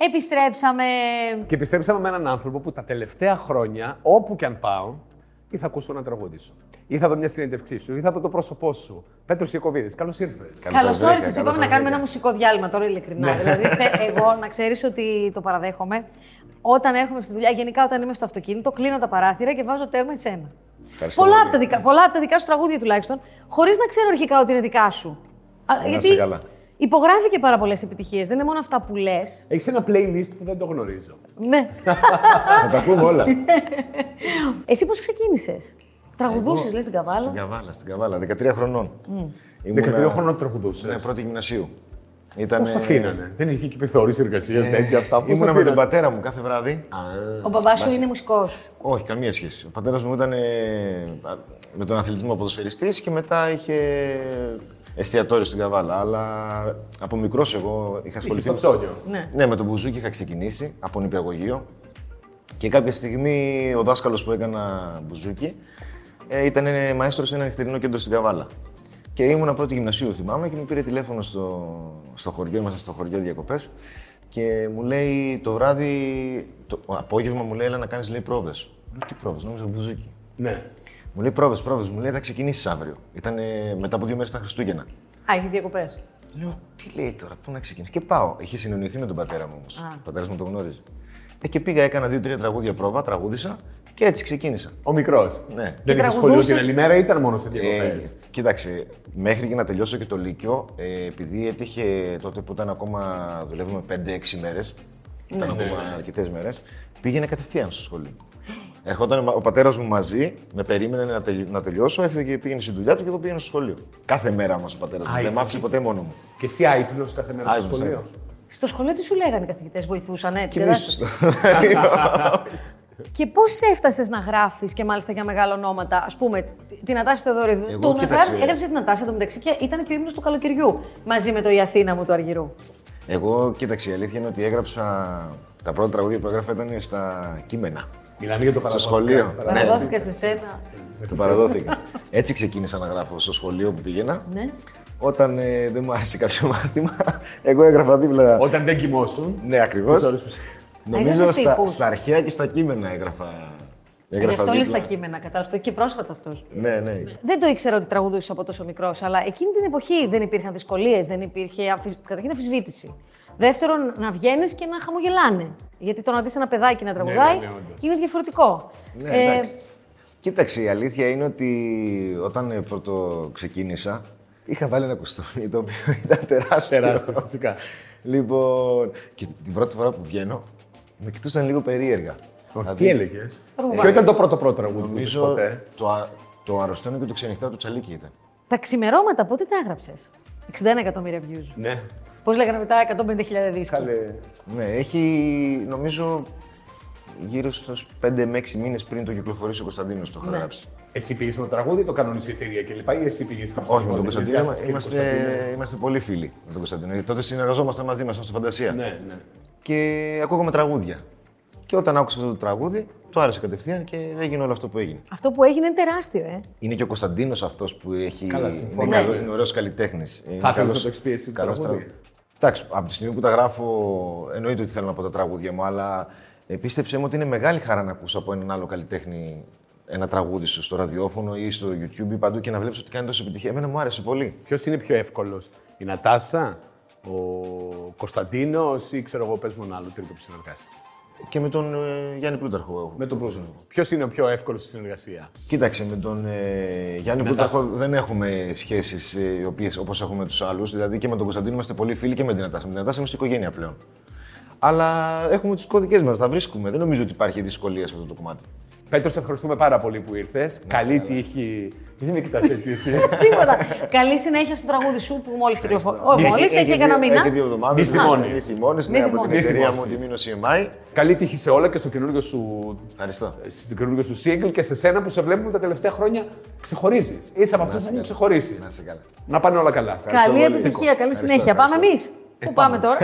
Επιστρέψαμε. Και επιστρέψαμε με έναν άνθρωπο που τα τελευταία χρόνια, όπου και αν πάω, ή θα ακούσω ένα τραγούδι σου, ή θα δω μια συνέντευξή σου, ή θα δω το πρόσωπό σου. Πέτρος Ιακωβίδης, καλώς ήρθες. Καλώς όρισες. Είπαμε να κάνουμε ένα μουσικό διάλειμμα τώρα, ειλικρινά. Δηλαδή, εγώ να ξέρεις ότι το παραδέχομαι. Όταν έρχομαι στη δουλειά, γενικά όταν είμαι στο αυτοκίνητο, κλείνω τα παράθυρα και βάζω τέρμα εσένα. Πολλά από τα δικά σου τραγούδια τουλάχιστον, χωρίς να ξέρω αρχικά ότι είναι δικά σου. Γιατί υπογράφει και πάρα πολλές επιτυχίες, δεν είναι μόνο αυτά που λες. Έχεις ένα playlist που δεν το γνωρίζω. Ναι. Θα τα ακούμε όλα. Εσύ πώς ξεκίνησες? Τραγουδούσες, λες, στην Καβάλα. Στην Καβάλα, 13 χρονών. 13 χρονών τραγουδούσες. Ναι, πρώτη γυμνασίου. Πώς αφήνανε? Δεν είχε επιθεώρηση εργασίας, τέτοια αυτά. Ήμουνα με τον πατέρα μου κάθε βράδυ. Ο μπαμπάς σου είναι μουσικός? Όχι, καμία σχέση. Ο πατέρας μου ήταν με τον αθλητισμό ποδοσφαιριστής και μετά είχε εστιατόριο στην Καβάλα. Αλλά από μικρός εγώ είχα ασχοληθεί. Ναι, με τον μπουζούκι είχα ξεκινήσει από νηπιαγωγείο. Και κάποια στιγμή ο δάσκαλος που έκανα μπουζούκι ήταν μαέστρος σε ένα νυχτερινό κέντρο στην Καβάλα. Και ήμουνα πρώτη γυμνασίου, θυμάμαι, και μου πήρε τηλέφωνο στο χωριό, ήμασταν στο χωριό διακοπές. Και μου λέει το βράδυ, το απόγευμα μου λέει, έλα να κάνεις, λέει, πρόβες. Μου λέει, τι πρόβες? Νόμιζα μπουζούκι. Ναι. Μου λέει, πρόβες. Μου λέει, θα ξεκινήσεις αύριο. Ήταν μετά από 2 μέρες τα Χριστούγεννα. Α, έχεις διακοπές. Λέω, τι λέει τώρα, πού να ξεκινήσω? Και πάω. Είχε συνεννοηθεί με τον πατέρα μου όμως. Ο πατέρας μου το γνώριζε. Και πήγα, έκανα 2-3 τραγούδια πρόβα, τραγούδισα και έτσι ξεκίνησα. Ο μικρός. Ναι. Δεν είχε σχολείο την άλλη μέρα, ήταν μόνο σε διακοπές? Κοίταξε, μέχρι και να τελειώσω και το Λύκειο, επειδή έτυχε τότε που ήταν ακόμα, δουλεύουμε 5-6 μέρες, ήταν ακόμα αρκετές μέρες, πήγαινε κατευθείαν στο σχολείο. Ερχόταν ο πατέρας μου μαζί, με περίμενε να τελειώσω, έφυγε και πήγαινε στη δουλειά του και εγώ πήγαινα στο σχολείο. Κάθε μέρα όμως ο πατέρας μου, δεν μ' άφησε ποτέ μόνο μου. Και εσύ άϊπνος κάθε μέρα στο σχολείο? Στο σχολείο τι σου λέγανε οι καθηγητές, βοηθούσαν, έτσι? Και πώς έφτασες να γράφεις και μάλιστα για μεγάλα ονόματα? Ας πούμε, την Νατάσσα Θεοδωρίδου. Έγραψε την Νατάσσα το μεταξύ και ήταν και ο ύμνος του καλοκαιριού μαζί με το Η Αθήνα μου του Αργυρού. Εγώ, κοίταξε, η αλήθεια είναι ότι έγραψα. Τα πρώτα τραγούδια που έγραφα ήταν στα κείμενα. Μιλάμε για το παραδόθηκα. Στο σχολείο. Παραδόθηκα σε σένα. Το παραδόθηκα. Έτσι ξεκίνησα να γράφω στο σχολείο που πήγαινα. Όταν δεν μου άρεσε κάποιο μάθημα, εγώ έγραφα δίπλα. Όταν δεν κοιμόσουν. Ναι, ακριβώς. Νομίζω στα αρχαία και στα κείμενα έγραφα δίπλα. Γι' αυτό λες τα κείμενα, κατάλαβες, και πρόσφατα αυτός. Ναι. Δεν το ήξερα ότι τραγουδούσες από τόσο μικρός, αλλά εκείνη την εποχή δεν υπήρχαν δυσκολίες, δεν υπήρχε καταρχήν αμφισβήτηση. Δεύτερον, να βγαίνεις και να χαμογελάνε. Γιατί το να δεις ένα παιδάκι να τραγουδάει είναι διαφορετικό. Ναι, εντάξει. Κοίταξε, η αλήθεια είναι ότι όταν πρώτο ξεκίνησα, είχα βάλει ένα κουστούμι το οποίο ήταν τεράστιο. Φυσικά. Λοιπόν, και την πρώτη φορά που βγαίνω, με κοιτούσαν λίγο περίεργα. Τι έλεγες? Ποιο ήταν το πρώτο τραγούδι? Νομίζω το Αρρωσταίνω και το Ξενυχτάω του Τσαλίκη ήταν. Τα ξημερώματα, πότε τα έγραψες? 61 εκατομμύρια views. Ναι. Πώς λέγανε μετά 150.000 δίσκους. Ναι, έχει νομίζω γύρω στους 5 με 6 μήνες πριν το κυκλοφορήσει ο Κωνσταντίνος το είχα γράψει. Εσύ πήγες με το τραγούδι, το κανονιστήρια κλπ. Ή εσύ πήγες με το τραγούδι? Όχι, με τον Κωνσταντίνο. Είμαστε πολύ φίλοι με τον Κωνσταντίνο. Τότε συνεργαζόμασταν μαζί μας στο Φαντασία. Ναι. Και ακούγαμε τραγούδια. Και όταν άκουσα αυτό το τραγούδι, του άρεσε κατευθείαν και έγινε όλο αυτό που έγινε. Αυτό που έγινε είναι τεράστιο, Είναι και ο Κωνσταντίνος αυτός που έχει. Καλά, συμφωνώ. Είναι ωραίος καλλιτέχνης. Θα ήθελα να το εξηγήσει το τραγούδι. Εντάξει, από τη στιγμή που τα γράφω, εννοείται ότι θέλω να πω τα τραγούδια μου, αλλά πίστεψέ μου ότι είναι μεγάλη χαρά να ακούσω από έναν άλλο καλλιτέχνη ένα τραγούδι σου στο ραδιόφωνο ή στο YouTube ή παντού και να βλέπεις ότι κάνει τόση επιτυχία. Εμένα μου άρεσε πολύ. Ποιος είναι πιο εύκολος, η Νατάσσα, ο Κωνσταντίνος ή ξέρω εγώ, πες μου ένα άλλο τρίτο που συνεργάστηκε? Και με τον Γιάννη Πλούταρχο. Με τον Πλούταρχο. Ποιος είναι ο πιο εύκολος στη συνεργασία? Κοίταξε, με τον Γιάννη Πλούταρχο δεν έχουμε σχέσεις οι οποίες όπως έχουμε τους άλλους. Δηλαδή και με τον Κωνσταντίνο είμαστε πολύ φίλοι και με την Νατάσσα. Με την Νατάσσα είμαστε οικογένεια πλέον. Αλλά έχουμε τις κωδικές μας, τα βρίσκουμε. Δεν νομίζω ότι υπάρχει δυσκολία σε αυτό το κομμάτι. Πέτρο, σε ευχαριστούμε πάρα πολύ που ήρθες. Καλή τύχη. Δεν με κοιτάς έτσι εσύ. Τίποτα. Καλή συνέχεια στο τραγούδι σου που μόλις κυκλοφόρησε. Μόλις έχει ένα μήνα. Έχει 2 εβδομάδες. Μη θυμώνεις. Ναι, από την εταιρεία μου, τη Μήνο CMI. Καλή τύχη σε όλα και στο καινούργιο σου single και σε σένα που σε βλέπουμε τα τελευταία χρόνια ξεχωρίζεις. Είσαι από αυτούς που έχουν ξεχωρίσει. Να πάνε όλα καλά. Καλή επιτυχία, καλή συνέχεια. Πάμε εμείς. Πού πάμε τώρα?